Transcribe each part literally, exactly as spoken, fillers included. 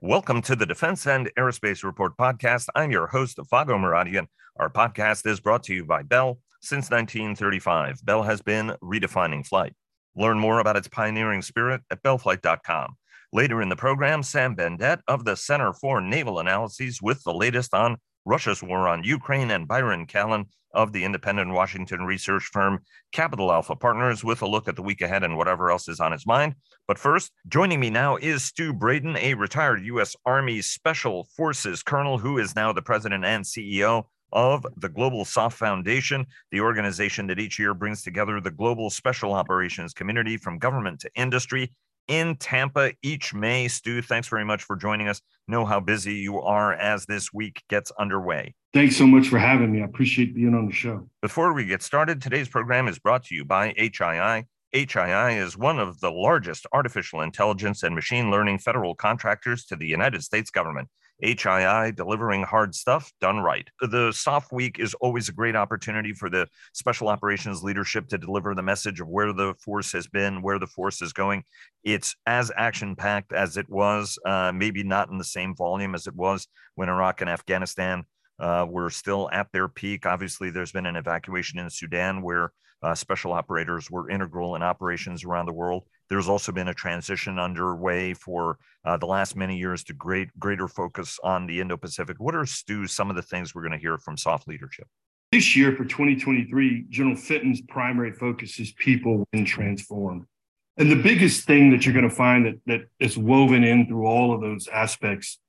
Welcome to the Defense and Aerospace Report podcast. I'm your host, Vago Muradian. Our podcast is brought to you by Bell. Since nineteen thirty-five, Bell has been redefining flight. Learn more about its pioneering spirit at bell flight dot com. Later in the program, Sam Bendett of the Center for Naval Analyses with the latest on Russia's war on Ukraine, and Byron Callan of the independent Washington research firm Capital Alpha Partners with a look at the week ahead and whatever else is on his mind. But first, joining me now is Stu Braden, a retired U S Army Special Forces Colonel who is now the president and C E O of the Global S O F Foundation, the organization that each year brings together the global special operations community from government to industry in Tampa each May. Stu, thanks very much for joining us. Know how busy you are as this week gets underway. Thanks so much for having me. I appreciate being on the show. Before we get started, today's program is brought to you by H I I. H I I is one of the largest artificial intelligence and machine learning federal contractors to the United States government. H I I, delivering hard stuff done right. The SOFWEEK is always a great opportunity for the special operations leadership to deliver the message of where the force has been, where the force is going. It's as action-packed as it was, uh, maybe not in the same volume as it was when Iraq and Afghanistan uh, were still at their peak. Obviously, there's been an evacuation in Sudan where uh, special operators were integral in operations around the world. There's also been a transition underway for uh, the last many years to great, greater focus on the Indo-Pacific. What are, Stu, some of the things we're going to hear from SOF leadership? This year for twenty twenty-three, General Fenton's primary focus is people and transform. And the biggest thing that you're going to find that, that is woven in through all of those aspects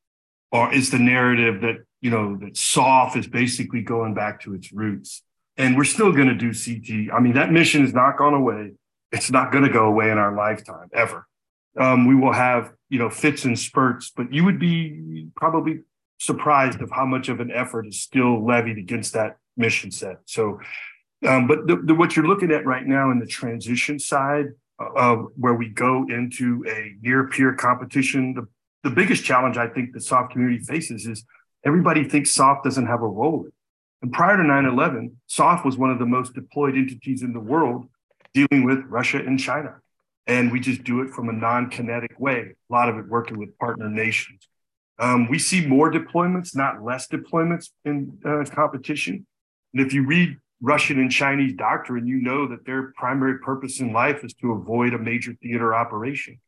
are is the narrative that, you know, that SOF is basically going back to its roots. And we're still going to do C T. I mean, that mission is not gone away. It's not going to go away in our lifetime ever. Um, we will have, you know, fits and spurts, but you would be probably surprised of how much of an effort is still levied against that mission set. So, um, but the, the, what you're looking at right now in the transition side, uh, uh, where we go into a near-peer competition, the, the biggest challenge I think the SOF community faces is everybody thinks SOF doesn't have a role in it. And prior to nine eleven, SOF was one of the most deployed entities in the world, dealing with Russia and China. And we just do it from a non-kinetic way, a lot of it working with partner nations. Um, we see more deployments, not less deployments in uh, competition. And if you read Russian and Chinese doctrine, you know that their primary purpose in life is to avoid a major theater operation.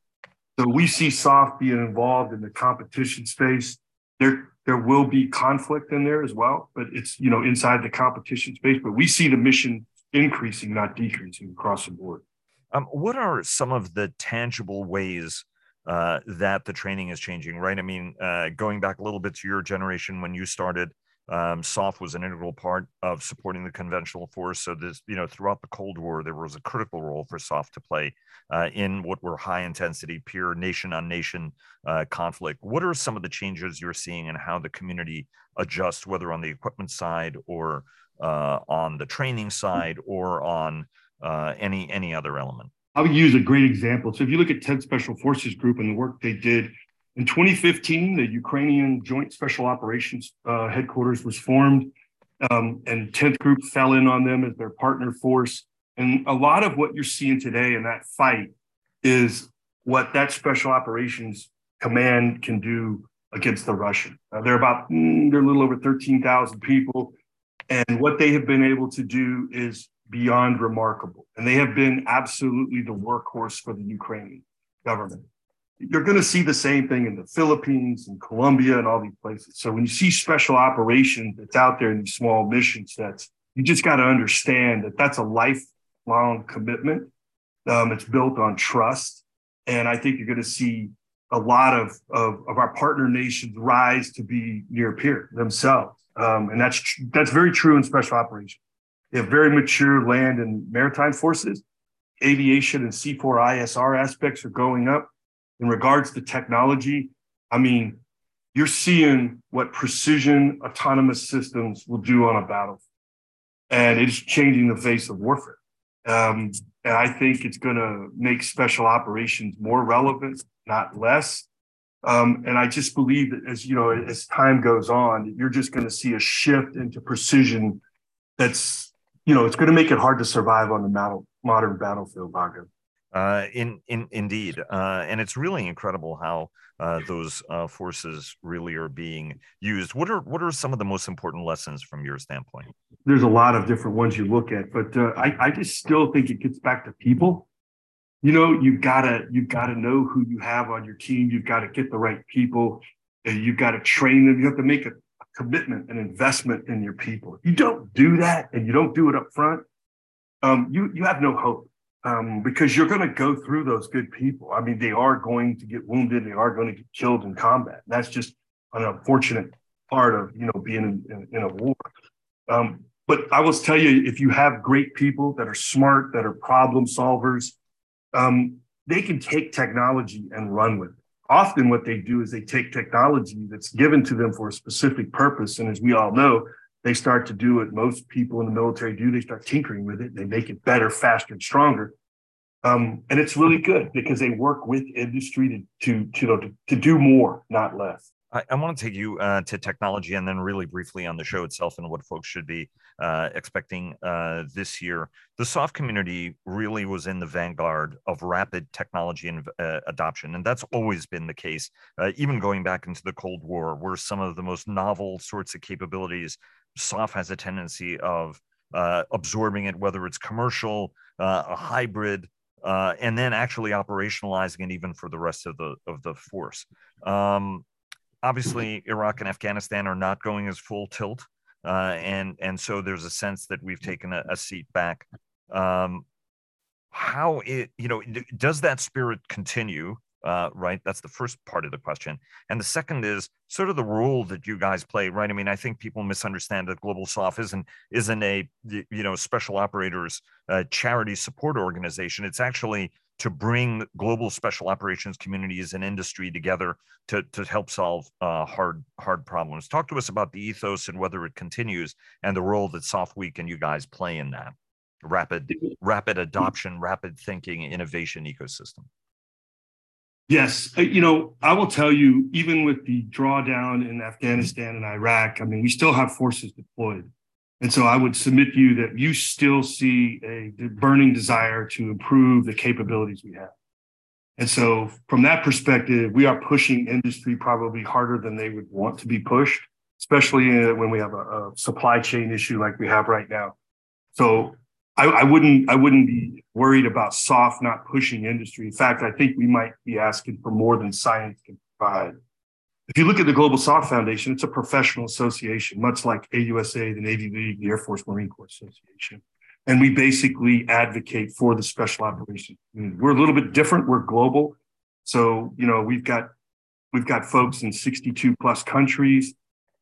So we see SOF being involved in the competition space. There, there will be conflict in there as well, but it's, you know, inside the competition space. But we see the mission increasing, not decreasing, across the board. Um, what are some of the tangible ways uh, that the training is changing, right? I mean, uh, going back a little bit to your generation when you started, um, SOF was an integral part of supporting the conventional force. So this, you know, throughout the Cold War, there was a critical role for SOF to play uh, in what were high intensity, peer nation on nation uh, conflict. What are some of the changes you're seeing and how the community adjusts, whether on the equipment side or Uh, on the training side or on uh, any any other element? I would use a great example. So if you look at tenth Special Forces Group and the work they did, in twenty fifteen, the Ukrainian Joint Special Operations uh, Headquarters was formed, um, and tenth Group fell in on them as their partner force. And a lot of what you're seeing today in that fight is what that Special Operations Command can do against the Russian. Uh, they're about, mm, they're a little over thirteen thousand people. And what they have been able to do is beyond remarkable. And they have been absolutely the workhorse for the Ukrainian government. You're going to see the same thing in the Philippines and Colombia and all these places. So when you see special operations that's out there in these small mission sets, you just got to understand that that's a lifelong commitment. Um, it's built on trust. And I think you're going to see a lot of, of, of our partner nations rise to be near peer themselves. Um, and that's tr- that's very true in special operations. They have very mature land and maritime forces. Aviation and C four I S R aspects are going up. In regards to technology, I mean, you're seeing what precision autonomous systems will do on a battlefield. And it's changing the face of warfare. Um, and I think it's going to make special operations more relevant, not less. Um, and I just believe that as, you know, as time goes on, you're just going to see a shift into precision that's, you know, it's going to make it hard to survive on the model, modern battlefield, Vago. Uh, in, in, indeed. Uh, and it's really incredible how uh, those uh, forces really are being used. What are, what are some of the most important lessons from your standpoint? There's a lot of different ones you look at, but uh, I, I just still think it gets back to people. You know, you've got to, you've got to know who you have on your team. You've got to get the right people. You've got to train them. You have to make a, a commitment, an investment in your people. You don't do that, and you don't do it up front, um, you, you have no hope. Um, because you're going to go through those good people. I mean, they are going to get wounded. They are going to get killed in combat. That's just an unfortunate part of, you know, being in, in, in a war. Um, but I will tell you, if you have great people that are smart, that are problem solvers, um, they can take technology and run with it. Often what they do is they take technology that's given to them for a specific purpose. And as we all know, they start to do what most people in the military do. They start tinkering with it. They make it better, faster, and stronger. Um, and it's really good because they work with industry to to, to, to, to do more, not less. I, I want to take you uh, to technology and then really briefly on the show itself and what folks should be uh, expecting uh, this year. The SOF community really was in the vanguard of rapid technology and, uh, adoption, and that's always been the case, uh, even going back into the Cold War, where some of the most novel sorts of capabilities SOF has a tendency of uh, absorbing it, whether it's commercial, uh, a hybrid, uh, and then actually operationalizing it even for the rest of the of the force. Um, obviously, Iraq and Afghanistan are not going as full tilt, uh, and and so there's a sense that we've taken a, a seat back. Um, how it you know does that spirit continue? Uh, right. That's the first part of the question. And the second is sort of the role that you guys play. Right. I mean, I think people misunderstand that Global SOF isn't isn't a, you know, special operators uh, charity support organization. It's actually to bring global special operations communities and industry together to, to help solve uh, hard, hard problems. Talk to us about the ethos and whether it continues and the role that SOFWEEK and you guys play in that rapid, rapid adoption, rapid thinking, innovation ecosystem. Yes. You know, I will tell you, even with the drawdown in Afghanistan and Iraq, I mean, we still have forces deployed. And so I would submit to you that you still see a burning desire to improve the capabilities we have. And so from that perspective, we are pushing industry probably harder than they would want to be pushed, especially when we have a, a supply chain issue like we have right now. So I, I wouldn't I wouldn't be worried about SOF not pushing industry. In fact, I think we might be asking for more than science can provide. If you look at the Global SOF Foundation, it's a professional association, much like A U S A, the Navy League, the Air Force Marine Corps Association. And we basically advocate for the special operations community. We're a little bit different. We're global. So, you know, we've got we've got folks in sixty-two plus countries.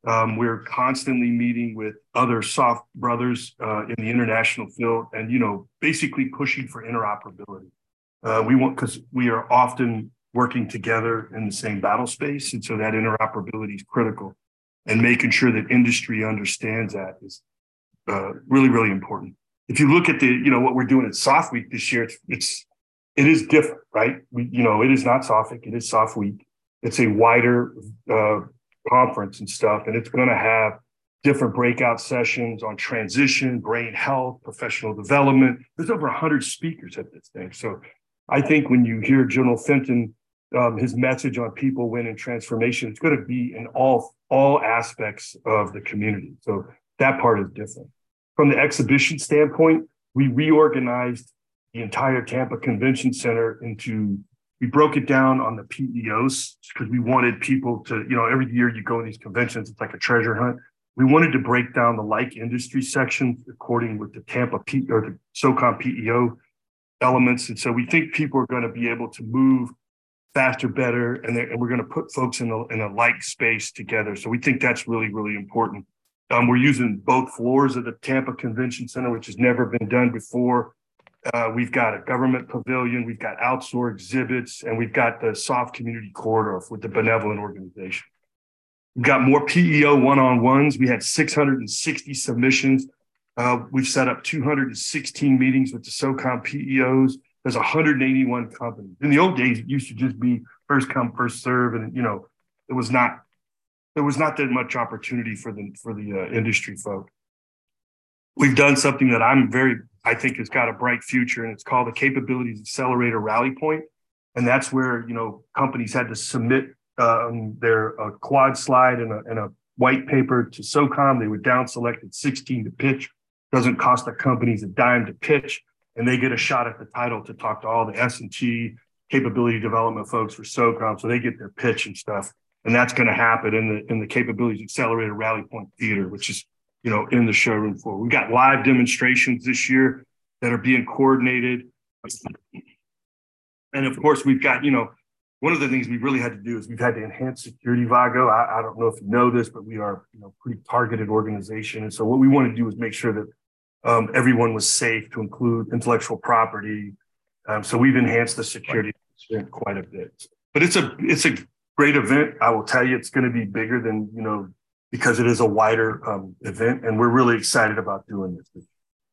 Um, we're constantly meeting with other SOF brothers uh, in the international field and, you know, basically pushing for interoperability. Uh, we want, because we are often working together in the same battle space. And so that interoperability is critical, and making sure that industry understands that is uh, really, really important. If you look at the, you know, what we're doing at SOFWEEK this year, it's, it's it is different, right? We, you know, it is not SOFIC, it is SOFWEEK. It's a wider uh conference and stuff, and it's going to have different breakout sessions on transition, brain health, professional development. There's over one hundred speakers at this thing. So I think when you hear General Fenton, um, his message on people, win, and transformation, it's going to be in all, all aspects of the community. So that part is different. From the exhibition standpoint, we reorganized the entire Tampa Convention Center into We broke it down on the P E Os because we wanted people to, you know, every year you go to these conventions, it's like a treasure hunt. We wanted to break down the like industry sections according with the Tampa P or the SOCOM P E O elements. And so we think people are going to be able to move faster, better, and, and we're going to put folks in a, in a like space together. So we think that's really, really important. Um, we're using both floors of the Tampa Convention Center, which has never been done before. Uh, we've got a government pavilion, we've got outdoor exhibits, and we've got the SOF community corridor with the benevolent organization. We've got more P E O one-on-ones. We had six hundred sixty submissions. Uh, we've set up two hundred sixteen meetings with the SOCOM P E Os. There's one hundred eighty-one companies. In the old days, it used to just be first come, first serve, and you know, it was not there was not that much opportunity for the for the uh, industry folk. We've done something that I'm very I think has got a bright future, and it's called the Capabilities Accelerator Rally Point. And that's where, you know, companies had to submit um, their a quad slide and a, and a white paper to SOCOM. They were down selected sixteen to pitch. Doesn't cost the companies a dime to pitch, and they get a shot at the title to talk to all the S and T capability development folks for SOCOM, so they get their pitch and stuff. And that's going to happen in the in the Capabilities Accelerator Rally Point Theater, which is, you know, in the showroom floor. We've got live demonstrations this year that are being coordinated. And of course, we've got, you know, one of the things we've really had to do is we've had to enhance security, Vago. I, I don't know if you know this, but we are, you know, pretty targeted organization. And so what we want to do is make sure that um, everyone was safe, to include intellectual property. Um, so we've enhanced the security quite a bit. But it's a it's a great event. I will tell you, it's going to be bigger than, you know, because it is a wider um, event, and we're really excited about doing this.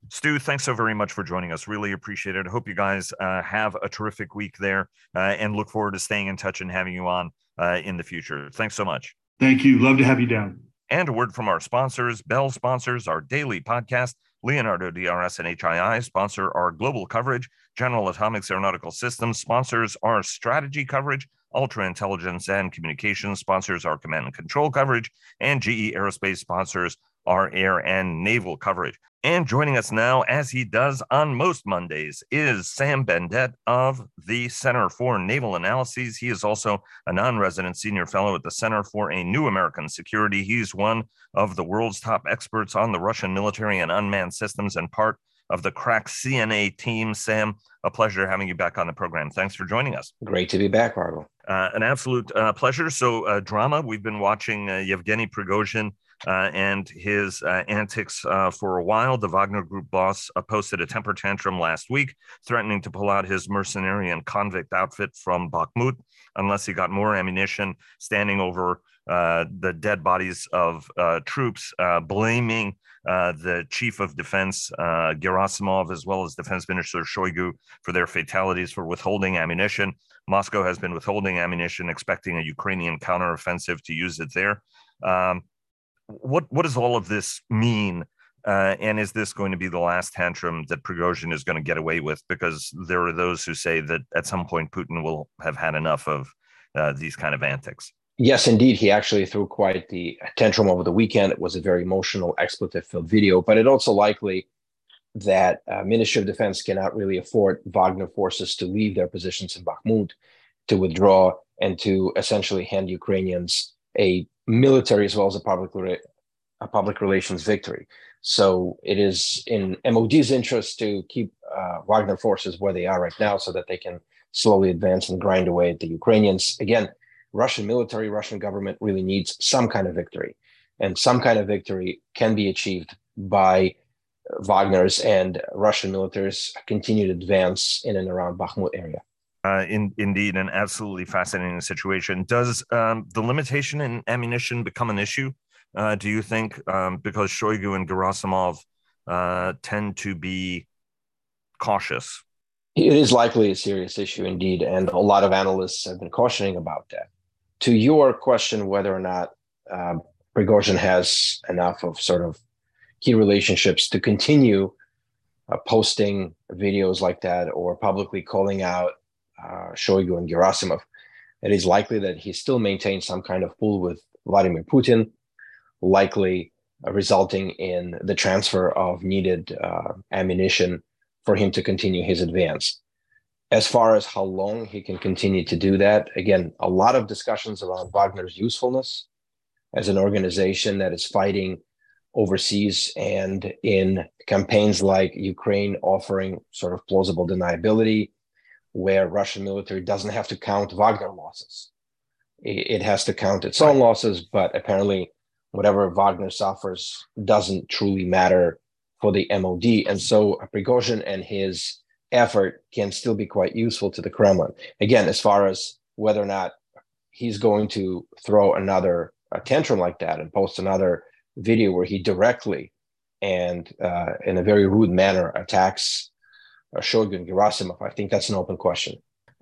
Stu, thanks so very much for joining us. Really appreciate it. I hope you guys uh, have a terrific week there, uh, and look forward to staying in touch and having you on uh, in the future. Thanks so much. Thank you. Love to have you down. And a word from our sponsors. Bell sponsors our daily podcast. Leonardo D R S and H I I sponsor our global coverage. General Atomics Aeronautical Systems sponsors our strategy coverage. Ultra Intelligence and Communications sponsors our command and control coverage, and G E Aerospace sponsors our air and naval coverage. And joining us now, as he does on most Mondays, is Sam Bendett of the Center for Naval Analyses. He is also a non-resident senior fellow at the Center for a New American Security. He's one of the world's top experts on the Russian military and unmanned systems and part of the crack C N A team. Sam, a pleasure having you back on the program. Thanks for joining us. Great to be back, Margo. Uh, an absolute uh, pleasure. So uh, drama, we've been watching uh, Yevgeny Prigozhin uh, and his uh, antics uh, for a while. The Wagner Group boss uh, posted a temper tantrum last week, threatening to pull out his mercenary and convict outfit from Bakhmut unless he got more ammunition, standing over uh, the dead bodies of uh, troops, uh, blaming Uh, the chief of defense, uh, Gerasimov, as well as Defense Minister Shoigu, for their fatalities for withholding ammunition. Moscow has been withholding ammunition, expecting a Ukrainian counteroffensive to use it there. Um, what, what does all of this mean? Uh, and is this going to be the last tantrum that Prigozhin is going to get away with? Because there are those who say that at some point Putin will have had enough of uh, these kind of antics. Yes, indeed. He actually threw quite the tantrum over the weekend. It was a very emotional, expletive-filled video, but it also likely that uh, Ministry of Defense cannot really afford Wagner forces to leave their positions in Bakhmut, to withdraw, and to essentially hand Ukrainians a military as well as a public, re- a public relations victory. So it is in M O D's interest to keep uh, Wagner forces where they are right now so that they can slowly advance and grind away at the Ukrainians. Again, Russian military, Russian government really needs some kind of victory, and some kind of victory can be achieved by Wagner's and Russian military's continued advance in and around Bakhmut area. Uh, in, indeed, an absolutely fascinating situation. Does um, the limitation in ammunition become an issue? Uh, do you think, um, because Shoigu and Gerasimov uh, tend to be cautious? It is likely a serious issue indeed, and a lot of analysts have been cautioning about that. To your question, whether or not um, Prigozhin has enough of sort of key relationships to continue uh, posting videos like that or publicly calling out uh, Shoigu and Gerasimov, it is likely that he still maintains some kind of pull with Vladimir Putin, likely uh, resulting in the transfer of needed uh, ammunition for him to continue his advance. As far as how long he can continue to do that, again, a lot of discussions around Wagner's usefulness as an organization that is fighting overseas and in campaigns like Ukraine, offering sort of plausible deniability, where Russian military doesn't have to count Wagner losses. It has to count its own losses, but apparently whatever Wagner suffers doesn't truly matter for the M O D. And so Prigozhin and his effort can still be quite useful to the Kremlin. Again, as far as whether or not he's going to throw another tantrum like that and post another video where he directly and uh, in a very rude manner attacks Shoigu and Gerasimov, I think that's an open question.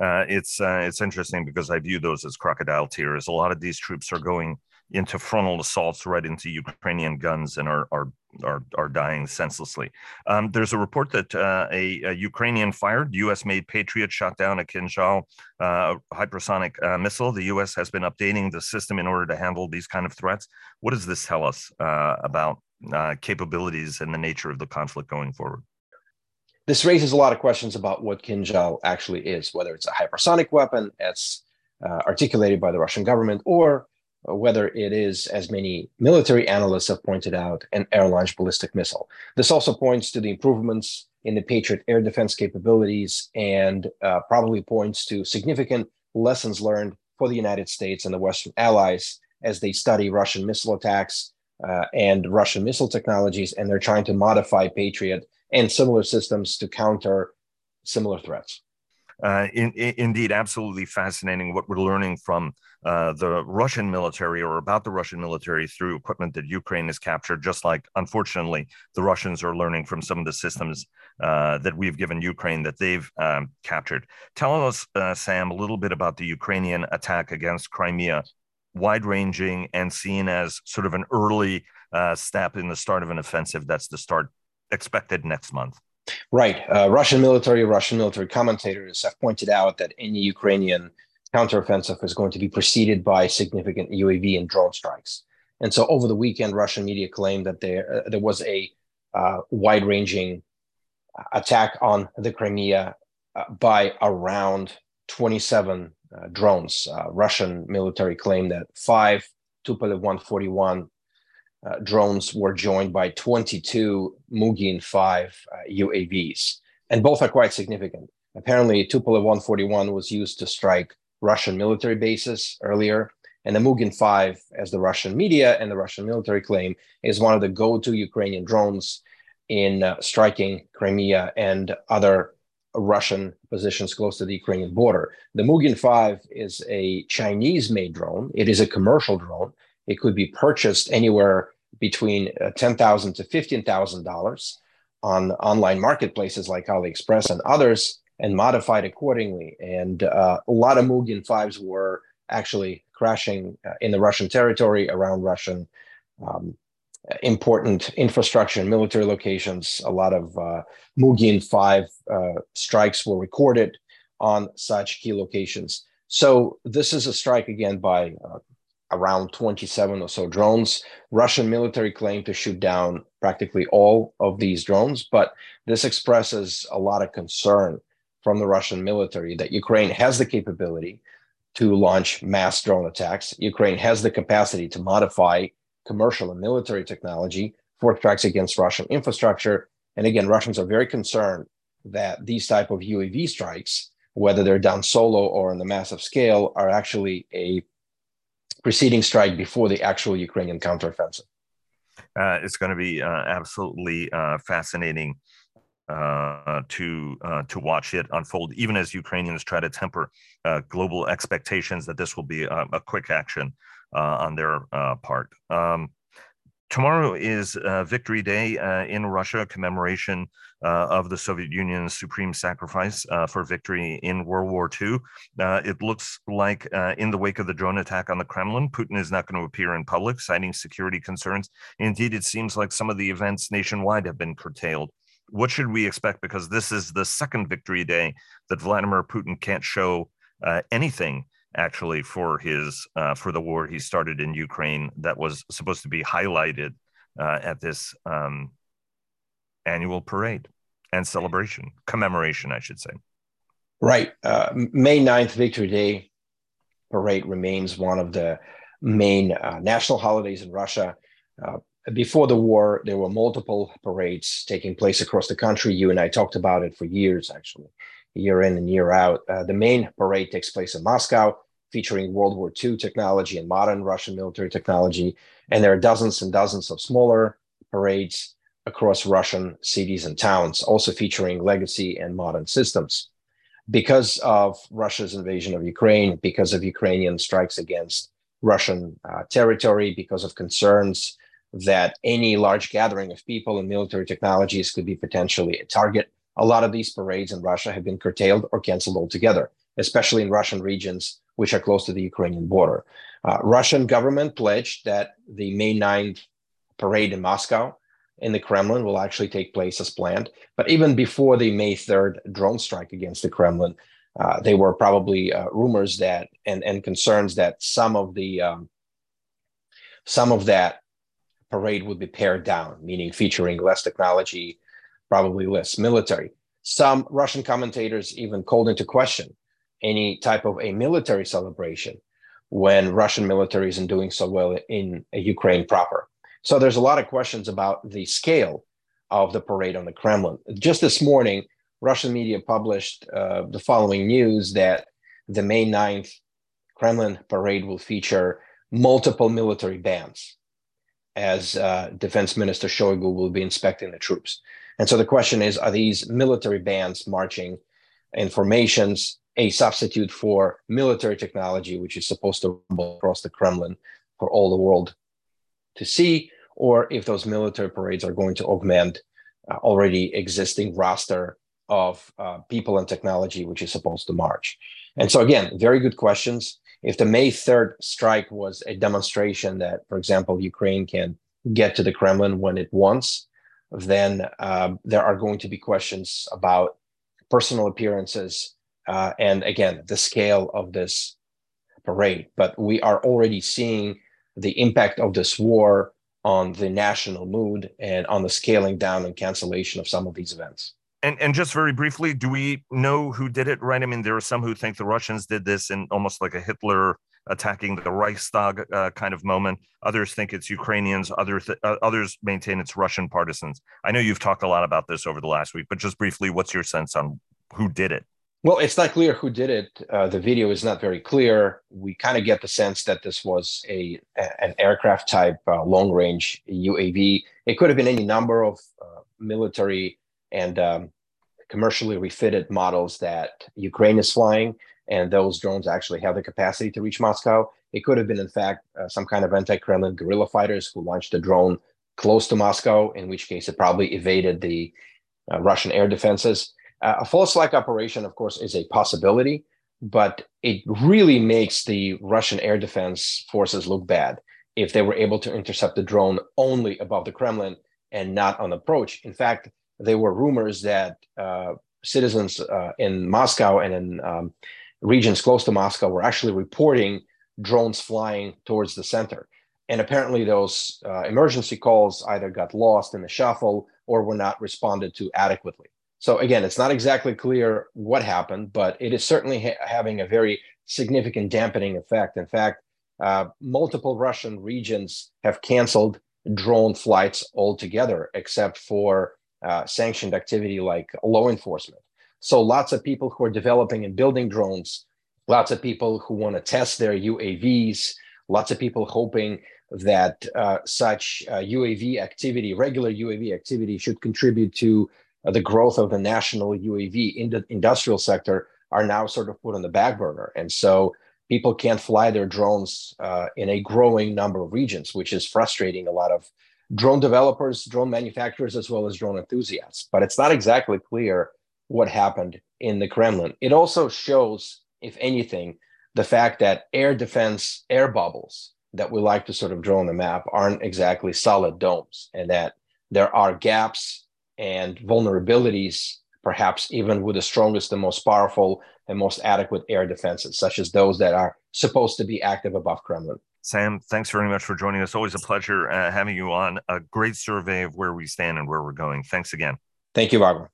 Uh, it's, uh, it's interesting because I view those as crocodile tears. A lot of these troops are going into frontal assaults right into Ukrainian guns and are are are, are dying senselessly. Um, there's a report that uh, a, a Ukrainian fired U S made Patriot shot down a Kinzhal uh, hypersonic uh, missile. The U S has been updating the system in order to handle these kind of threats. What does this tell us uh, about uh, capabilities and the nature of the conflict going forward? This raises a lot of questions about what Kinzhal actually is, whether it's a hypersonic weapon as uh, articulated by the Russian government, or whether it is, as many military analysts have pointed out, an air-launched ballistic missile. This also points to the improvements in the Patriot air defense capabilities and uh, probably points to significant lessons learned for the United States and the Western allies as they study Russian missile attacks uh, and Russian missile technologies, and they're trying to modify Patriot and similar systems to counter similar threats. Uh, in, in, indeed, absolutely fascinating what we're learning from uh, the Russian military, or about the Russian military, through equipment that Ukraine has captured, just like, unfortunately, the Russians are learning from some of the systems uh, that we've given Ukraine that they've um, captured. Tell us, uh, Sam, a little bit about the Ukrainian attack against Crimea, wide-ranging and seen as sort of an early uh, step in the start of an offensive that's the start expected next month. Right. Uh, Russian military, Russian military commentators have pointed out that any Ukrainian counteroffensive is going to be preceded by significant U A V and drone strikes. And so over the weekend, Russian media claimed that there, uh, there was a uh, wide-ranging attack on the Crimea uh, by around twenty-seven uh, drones. Uh, Russian military claimed that five Tupolev one forty-one Uh, drones were joined by twenty-two Mugin five uh, U A Vs, and both are quite significant. Apparently, Tupolev one forty-one was used to strike Russian military bases earlier, and the Mugin five, as the Russian media and the Russian military claim, is one of the go-to Ukrainian drones in uh, striking Crimea and other Russian positions close to the Ukrainian border. The Mugin five is a Chinese-made drone. It is a commercial drone. It could be purchased anywhere between ten thousand dollars to fifteen thousand dollars on online marketplaces like AliExpress and others, and modified accordingly. And uh, a lot of Mugin fives were actually crashing uh, in the Russian territory around Russian um, important infrastructure and military locations. A lot of uh, Mugin five uh, strikes were recorded on such key locations. So this is a strike again by uh, around twenty-seven or so drones. Russian military claimed to shoot down practically all of these drones, but this expresses a lot of concern from the Russian military that Ukraine has the capability to launch mass drone attacks. Ukraine has the capacity to modify commercial and military technology for attacks against Russian infrastructure. And again, Russians are very concerned that these type of U A V strikes, whether they're done solo or on the massive scale, are actually a preceding strike before the actual Ukrainian counteroffensive. Uh, it's going to be uh, absolutely uh, fascinating uh, to uh, to watch it unfold, even as Ukrainians try to temper uh, global expectations that this will be a, a quick action uh, on their uh, part. Um, Tomorrow is uh, Victory Day uh, in Russia, commemoration uh, of the Soviet Union's supreme sacrifice uh, for victory in World War Two. Uh, it looks like uh, in the wake of the drone attack on the Kremlin, Putin is not going to appear in public, citing security concerns. Indeed, it seems like some of the events nationwide have been curtailed. What should we expect? Because this is the second Victory Day that Vladimir Putin can't show uh, anything actually for his uh, for the war he started in Ukraine that was supposed to be highlighted uh, at this um, annual parade and celebration, commemoration, I should say. Right. Uh, May ninth Victory Day parade remains one of the main uh, national holidays in Russia. Uh, before the war, there were multiple parades taking place across the country. You and I talked about it for years, actually, year in and year out. Uh, the main parade takes place in Moscow, featuring World War Two technology and modern Russian military technology. And there are dozens and dozens of smaller parades across Russian cities and towns, also featuring legacy and modern systems. Because of Russia's invasion of Ukraine, because of Ukrainian strikes against Russian uh, territory, because of concerns that any large gathering of people and military technologies could be potentially a target, a lot of these parades in Russia have been curtailed or canceled altogether, especially in Russian regions which are close to the Ukrainian border. Uh, Russian government pledged that the May ninth parade in Moscow in the Kremlin will actually take place as planned. But even before the May third drone strike against the Kremlin, uh, there were probably uh, rumors that and, and concerns that some of the um, some of that parade would be pared down, meaning featuring less technology, probably less military. Some Russian commentators even called into question any type of a military celebration when Russian military isn't doing so well in Ukraine proper. So there's a lot of questions about the scale of the parade on the Kremlin. Just this morning, Russian media published uh, the following news that the May ninth Kremlin parade will feature multiple military bands, as uh, Defense Minister Shoigu will be inspecting the troops. And so the question is, are these military bands marching in formations a substitute for military technology, which is supposed to rumble across the Kremlin for all the world to see, or if those military parades are going to augment uh, already existing roster of uh, people and technology, which is supposed to march. And so again, very good questions. If the May third strike was a demonstration that, for example, Ukraine can get to the Kremlin when it wants, then uh, there are going to be questions about personal appearances uh, and, again, the scale of this parade. But we are already seeing the impact of this war on the national mood and on the scaling down and cancellation of some of these events. And, and just very briefly, do we know who did it, right? I mean, there are some who think the Russians did this in almost like a Hitler attacking the Reichstag uh, kind of moment. Others think it's Ukrainians. Other th- uh, others maintain it's Russian partisans. I know you've talked a lot about this over the last week, but just briefly, what's your sense on who did it? Well, it's not clear who did it. Uh, the video is not very clear. We kind of get the sense that this was a, a an aircraft type uh, long-range U A V. It could have been any number of uh, military and um, commercially refitted models that Ukraine is flying. And those drones actually have the capacity to reach Moscow. It could have been, in fact, uh, some kind of anti-Kremlin guerrilla fighters who launched a drone close to Moscow, in which case it probably evaded the uh, Russian air defenses. Uh, a false-flag operation, of course, is a possibility, but it really makes the Russian air defense forces look bad if they were able to intercept the drone only above the Kremlin and not on approach. In fact, there were rumors that uh, citizens uh, in Moscow and in um, regions close to Moscow were actually reporting drones flying towards the center. And apparently those uh, emergency calls either got lost in the shuffle or were not responded to adequately. So again, it's not exactly clear what happened, but it is certainly ha- having a very significant dampening effect. In fact, uh, multiple Russian regions have canceled drone flights altogether, except for uh, sanctioned activity like law enforcement. So lots of people who are developing and building drones, lots of people who want to test their U A Vs, lots of people hoping that uh, such uh, U A V activity, regular U A V activity, should contribute to uh, the growth of the national U A V in the industrial sector are now sort of put on the back burner. And so people can't fly their drones uh, in a growing number of regions, which is frustrating a lot of drone developers, drone manufacturers, as well as drone enthusiasts. But it's not exactly clear what happened in the Kremlin. It also shows, if anything, the fact that air defense air bubbles that we like to sort of draw on the map aren't exactly solid domes, and that there are gaps and vulnerabilities, perhaps even with the strongest, the most powerful, and most adequate air defenses, such as those that are supposed to be active above Kremlin. Sam, thanks very much for joining us. Always a pleasure uh, having you on. A great survey of where we stand and where we're going. Thanks again. Thank you, Vago.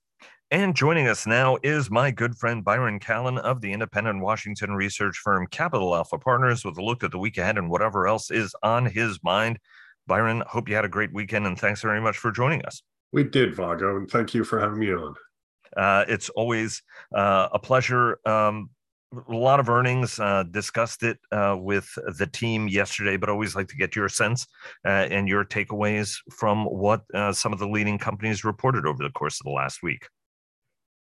And joining us now is my good friend Byron Callan of the independent Washington research firm Capital Alpha Partners, with a look at the week ahead and whatever else is on his mind. Byron, hope you had a great weekend, and thanks very much for joining us. We did, Vago, and thank you for having me on. Uh, it's always uh, a pleasure. Um, a lot of earnings, uh, discussed it uh, with the team yesterday, but always like to get your sense uh, and your takeaways from what uh, some of the leading companies reported over the course of the last week.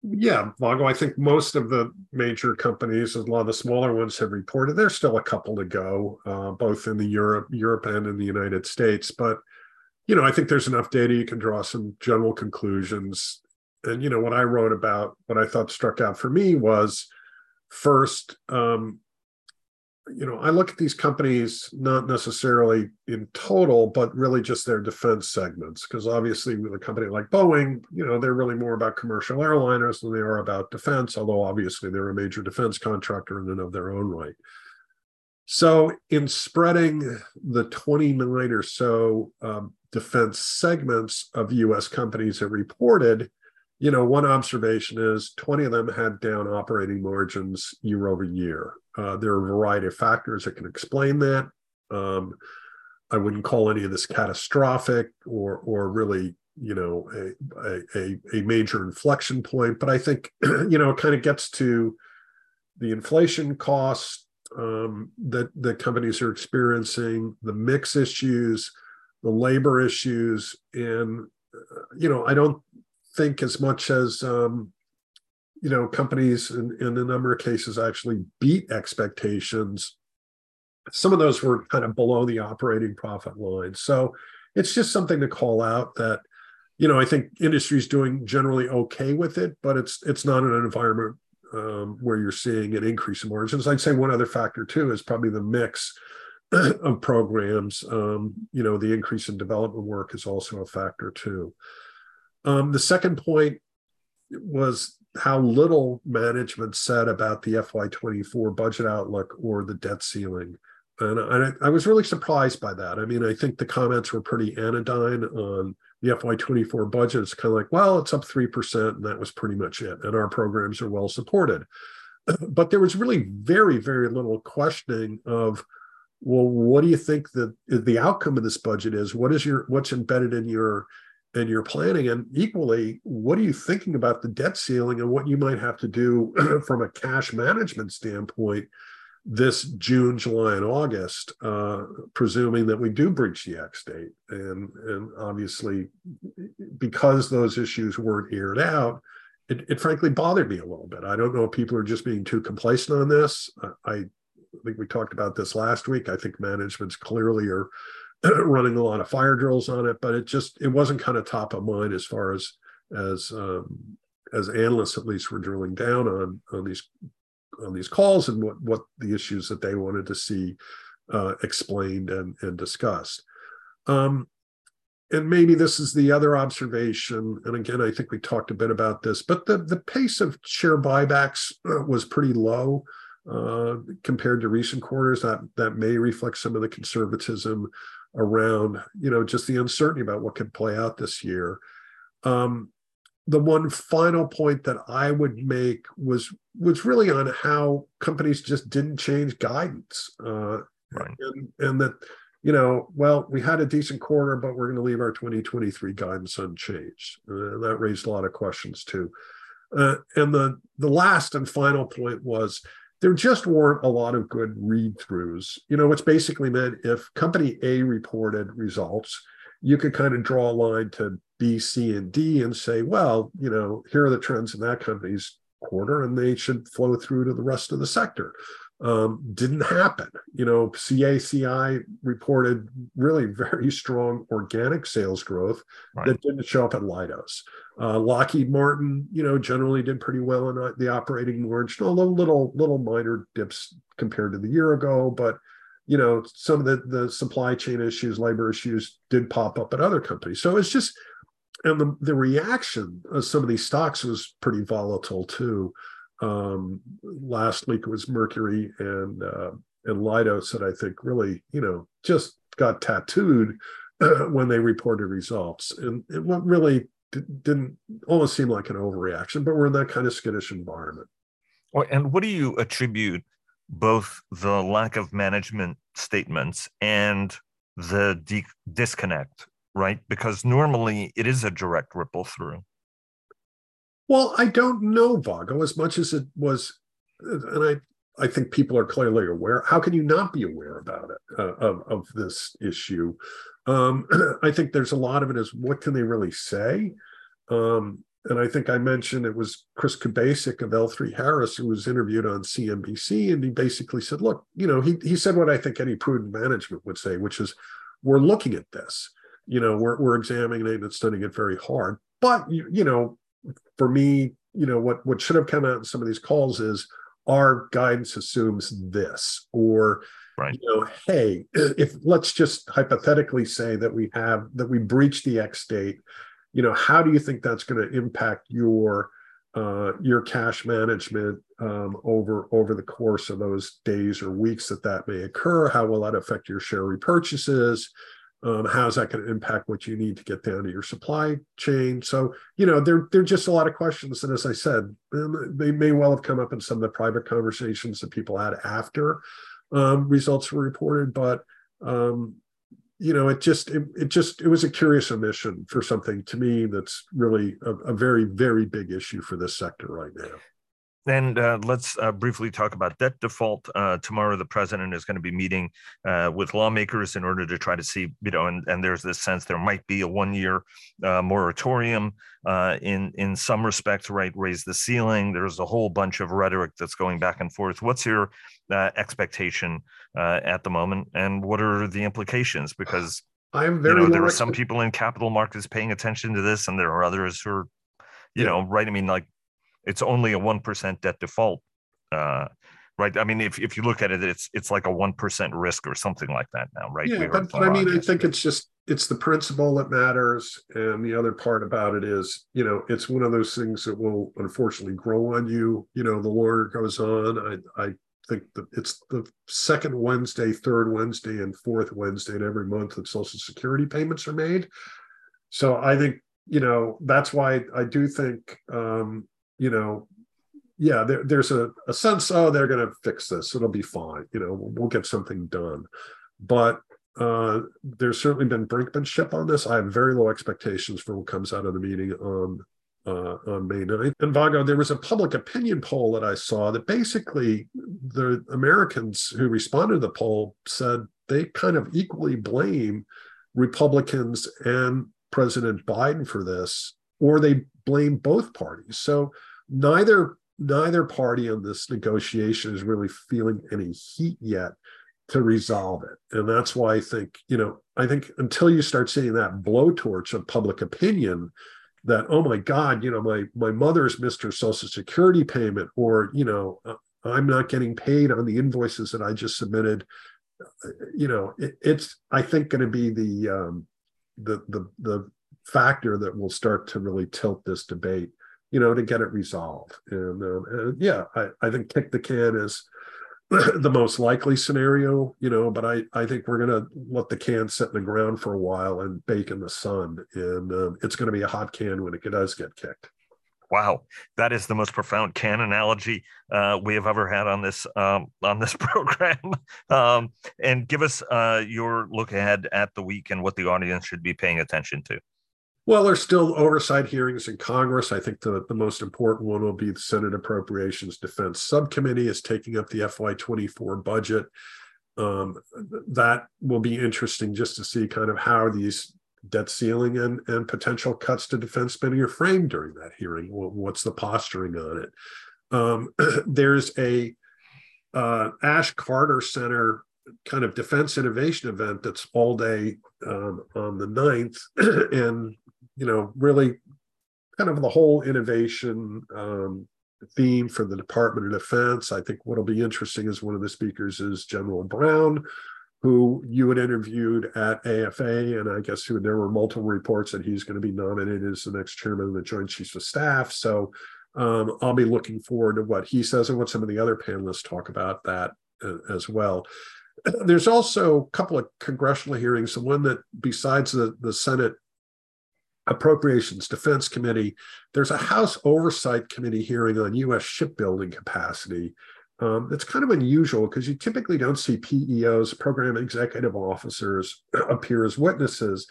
Yeah, Vago, I think most of the major companies, a lot of the smaller ones have reported. There's still a couple to go, uh, both in the Europe, Europe and in the United States. But, you know, I think there's enough data you can draw some general conclusions. And, you know, what I wrote about, what I thought struck out for me was, first, um, you know, I look at these companies not necessarily in total, but really just their defense segments, because obviously with a company like Boeing, you know, they're really more about commercial airliners than they are about defense, although obviously they're a major defense contractor in and of their own right. So in spreading the twenty-nine or so um, defense segments of U S companies that reported, you know, one observation is twenty of them had down operating margins year over year. Uh, there are a variety of factors that can explain that. Um, I wouldn't call any of this catastrophic or or really, you know, a, a, a major inflection point. But I think, you know, it kind of gets to the inflation costs um, that, that companies are experiencing, the mix issues, the labor issues. And, you know, I don't think as much as, um, you know, companies in, in a number of cases actually beat expectations. Some of those were kind of below the operating profit line. So it's just something to call out that, you know, I think industry's doing generally okay with it, but it's it's not an environment um, where you're seeing an increase in margins. I'd say one other factor too is probably the mix of programs. Um, you know, the increase in development work is also a factor too. Um, the second point was how little management said about the F Y twenty-four budget outlook or the debt ceiling. And I, I was really surprised by that. I mean, I think the comments were pretty anodyne on the F Y twenty-four budget. It's kind of like, well, it's up three percent, and that was pretty much it. And our programs are well supported. But there was really very, very little questioning of, well, what do you think that the outcome of this budget is? What is your, what's embedded in your and you're planning, and equally, what are you thinking about the debt ceiling and what you might have to do from a cash management standpoint this June, July, and August, uh, presuming that we do breach the X date. And, and obviously, because those issues weren't aired out, it, it frankly bothered me a little bit. I don't know if people are just being too complacent on this. I, I think we talked about this last week. I think managements clearly are running a lot of fire drills on it, but it just, it wasn't kind of top of mind as far as, as, um, as analysts, at least, were drilling down on, on these, on these calls and what, what the issues that they wanted to see uh, explained and, and discussed. Um, and maybe this is the other observation. And again, I think we talked a bit about this, but the, the pace of share buybacks was pretty low uh, compared to recent quarters. That, that may reflect some of the conservatism around, you know, just the uncertainty about what could play out this year. Um, the one final point that I would make was was really on how companies just didn't change guidance, uh, right. and, and that, you know, well, we had a decent quarter, but we're going to leave our twenty twenty-three guidance unchanged. Uh, that raised a lot of questions too. Uh, and the the last and final point was, there just weren't a lot of good read-throughs, you know, which basically meant if company A reported results, you could kind of draw a line to B, C, and D and say, well, you know, here are the trends in that company's quarter, and they should flow through to the rest of the sector. Um, didn't happen. You know, C A C I reported really very strong organic sales growth right. that didn't show up at Leidos. Uh, Lockheed Martin, you know, generally did pretty well in the operating margin, although little little minor dips compared to the year ago. But, you know, some of the, the supply chain issues, labor issues did pop up at other companies. So it's just, and the, the reaction of some of these stocks was pretty volatile too. Um, last week it was Mercury and uh, and Leidos that I think really, you know, just got tattooed uh, when they reported results. And it really didn't almost seem like an overreaction, but we're in that kind of skittish environment. And what do you attribute both the lack of management statements and the de- disconnect, right? Because normally it is a direct ripple through. Well, I don't know, Vago, as much as it was, and I, I think people are clearly aware. How can you not be aware about it, uh, of, of this issue? Um, I think there's a lot of it is what can they really say? Um, and I think I mentioned it was Chris Kubasik of L three Harris who was interviewed on C N B C, and he basically said, look, you know, he, he said what I think any prudent management would say, which is we're looking at this, you know, we're, we're examining it and studying it very hard. But, you, you know, for me, you know, what, what should have come out in some of these calls is our guidance assumes this, or, right. you know, hey, if let's just hypothetically say that we have, that we breach the X date, you know, how do you think that's going to impact your, uh, your cash management um, over, over the course of those days or weeks that that may occur? How will that affect your share repurchases? Um, how's that going to impact what you need to get down to your supply chain? So, you know, there, there are just a lot of questions. And as I said, they may well have come up in some of the private conversations that people had after um, results were reported. But, um, you know, it just, it, it just, it was a curious omission for something to me that's really a, a very, very big issue for this sector right now. And uh, let's uh, briefly talk about debt default. Uh, tomorrow, the president is going to be meeting uh, with lawmakers in order to try to see, you know, and, and there's this sense there might be a one-year uh, moratorium uh, in, in some respects, right, raise the ceiling. There's a whole bunch of rhetoric that's going back and forth. What's your uh, expectation uh, at the moment, and what are the implications? Because I'm very you know, there are some people in capital markets paying attention to this, and there are others who are, you yeah. know, right, I mean, like, it's only a one percent debt default, uh, right? I mean, if, if you look at it, it's it's like a one percent risk or something like that now, right? Yeah, we but, but I mean, yesterday. I think it's just, it's the principle that matters. And the other part about it is, you know, it's one of those things that will unfortunately grow on you. You know, the longer goes on. I, I think that it's the second Wednesday, third Wednesday, and fourth Wednesday in every month that Social Security payments are made. So I think, you know, that's why I do think, um, you know, yeah, there, there's a, a sense, oh, they're going to fix this. It'll be fine. You know, we'll, we'll get something done. But uh, there's certainly been brinkmanship on this. I have very low expectations for what comes out of the meeting on uh, on May ninth. And Vago, there was a public opinion poll that I saw that basically the Americans who responded to the poll said they kind of equally blame Republicans and President Biden for this, or they blame both parties. So neither neither party on this negotiation is really feeling any heat yet to resolve it. And that's why I think, you know, I think until you start seeing that blowtorch of public opinion that, oh my God, you know, my, my mother's missed her Social Security payment, or, you know, I'm not getting paid on the invoices that I just submitted, you know, it, it's, I think, going to be the, um, the, the, the, factor that will start to really tilt this debate, you know, to get it resolved. And, um, and yeah, I, I think kick the can is the most likely scenario, you know, but I, I think we're going to let the can sit in the ground for a while and bake in the sun. And um, it's going to be a hot can when it does get kicked. Wow, that is the most profound can analogy uh, we have ever had on this um, on this program. um, and give us uh, your look ahead at the week and what the audience should be paying attention to. Well, there's still oversight hearings in Congress. I think the, the most important one will be the Senate Appropriations Defense Subcommittee is taking up the F Y twenty-four budget. Um, that will be interesting just to see kind of how these debt ceiling and, and potential cuts to defense spending are framed during that hearing. What's the posturing on it? Um, there's a uh, Ash Carter Center kind of defense innovation event that's all day um, on the ninth. And you know, really kind of the whole innovation um, theme for the Department of Defense. I think what'll be interesting is one of the speakers is General Brown, who you had interviewed at A F A, and I guess who, there were multiple reports that he's going to be nominated as the next chairman of the Joint Chiefs of Staff. So um, I'll be looking forward to what he says and what some of the other panelists talk about that uh, as well. There's also a couple of congressional hearings, the one that besides the, the Senate Appropriations Defense Committee, there's a House Oversight Committee hearing on U S shipbuilding capacity. Um, it's kind of unusual because you typically don't see P E Os, program executive officers, appear as witnesses.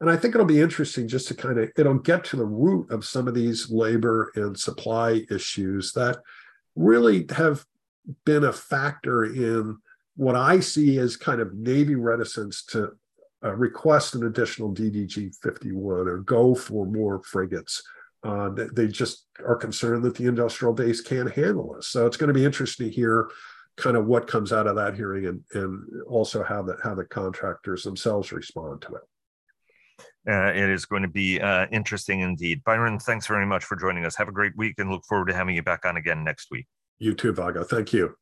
And I think it'll be interesting just to kind of, it'll get to the root of some of these labor and supply issues that really have been a factor in what I see as kind of Navy reticence to Uh, request an additional D D G fifty-one or go for more frigates. Uh, they just are concerned that the industrial base can't handle this. So it's going to be interesting to hear kind of what comes out of that hearing and, and also how the, how the contractors themselves respond to it. Uh, it is going to be uh, interesting indeed. Byron, thanks very much for joining us. Have a great week and look forward to having you back on again next week. You too, Vago. Thank you.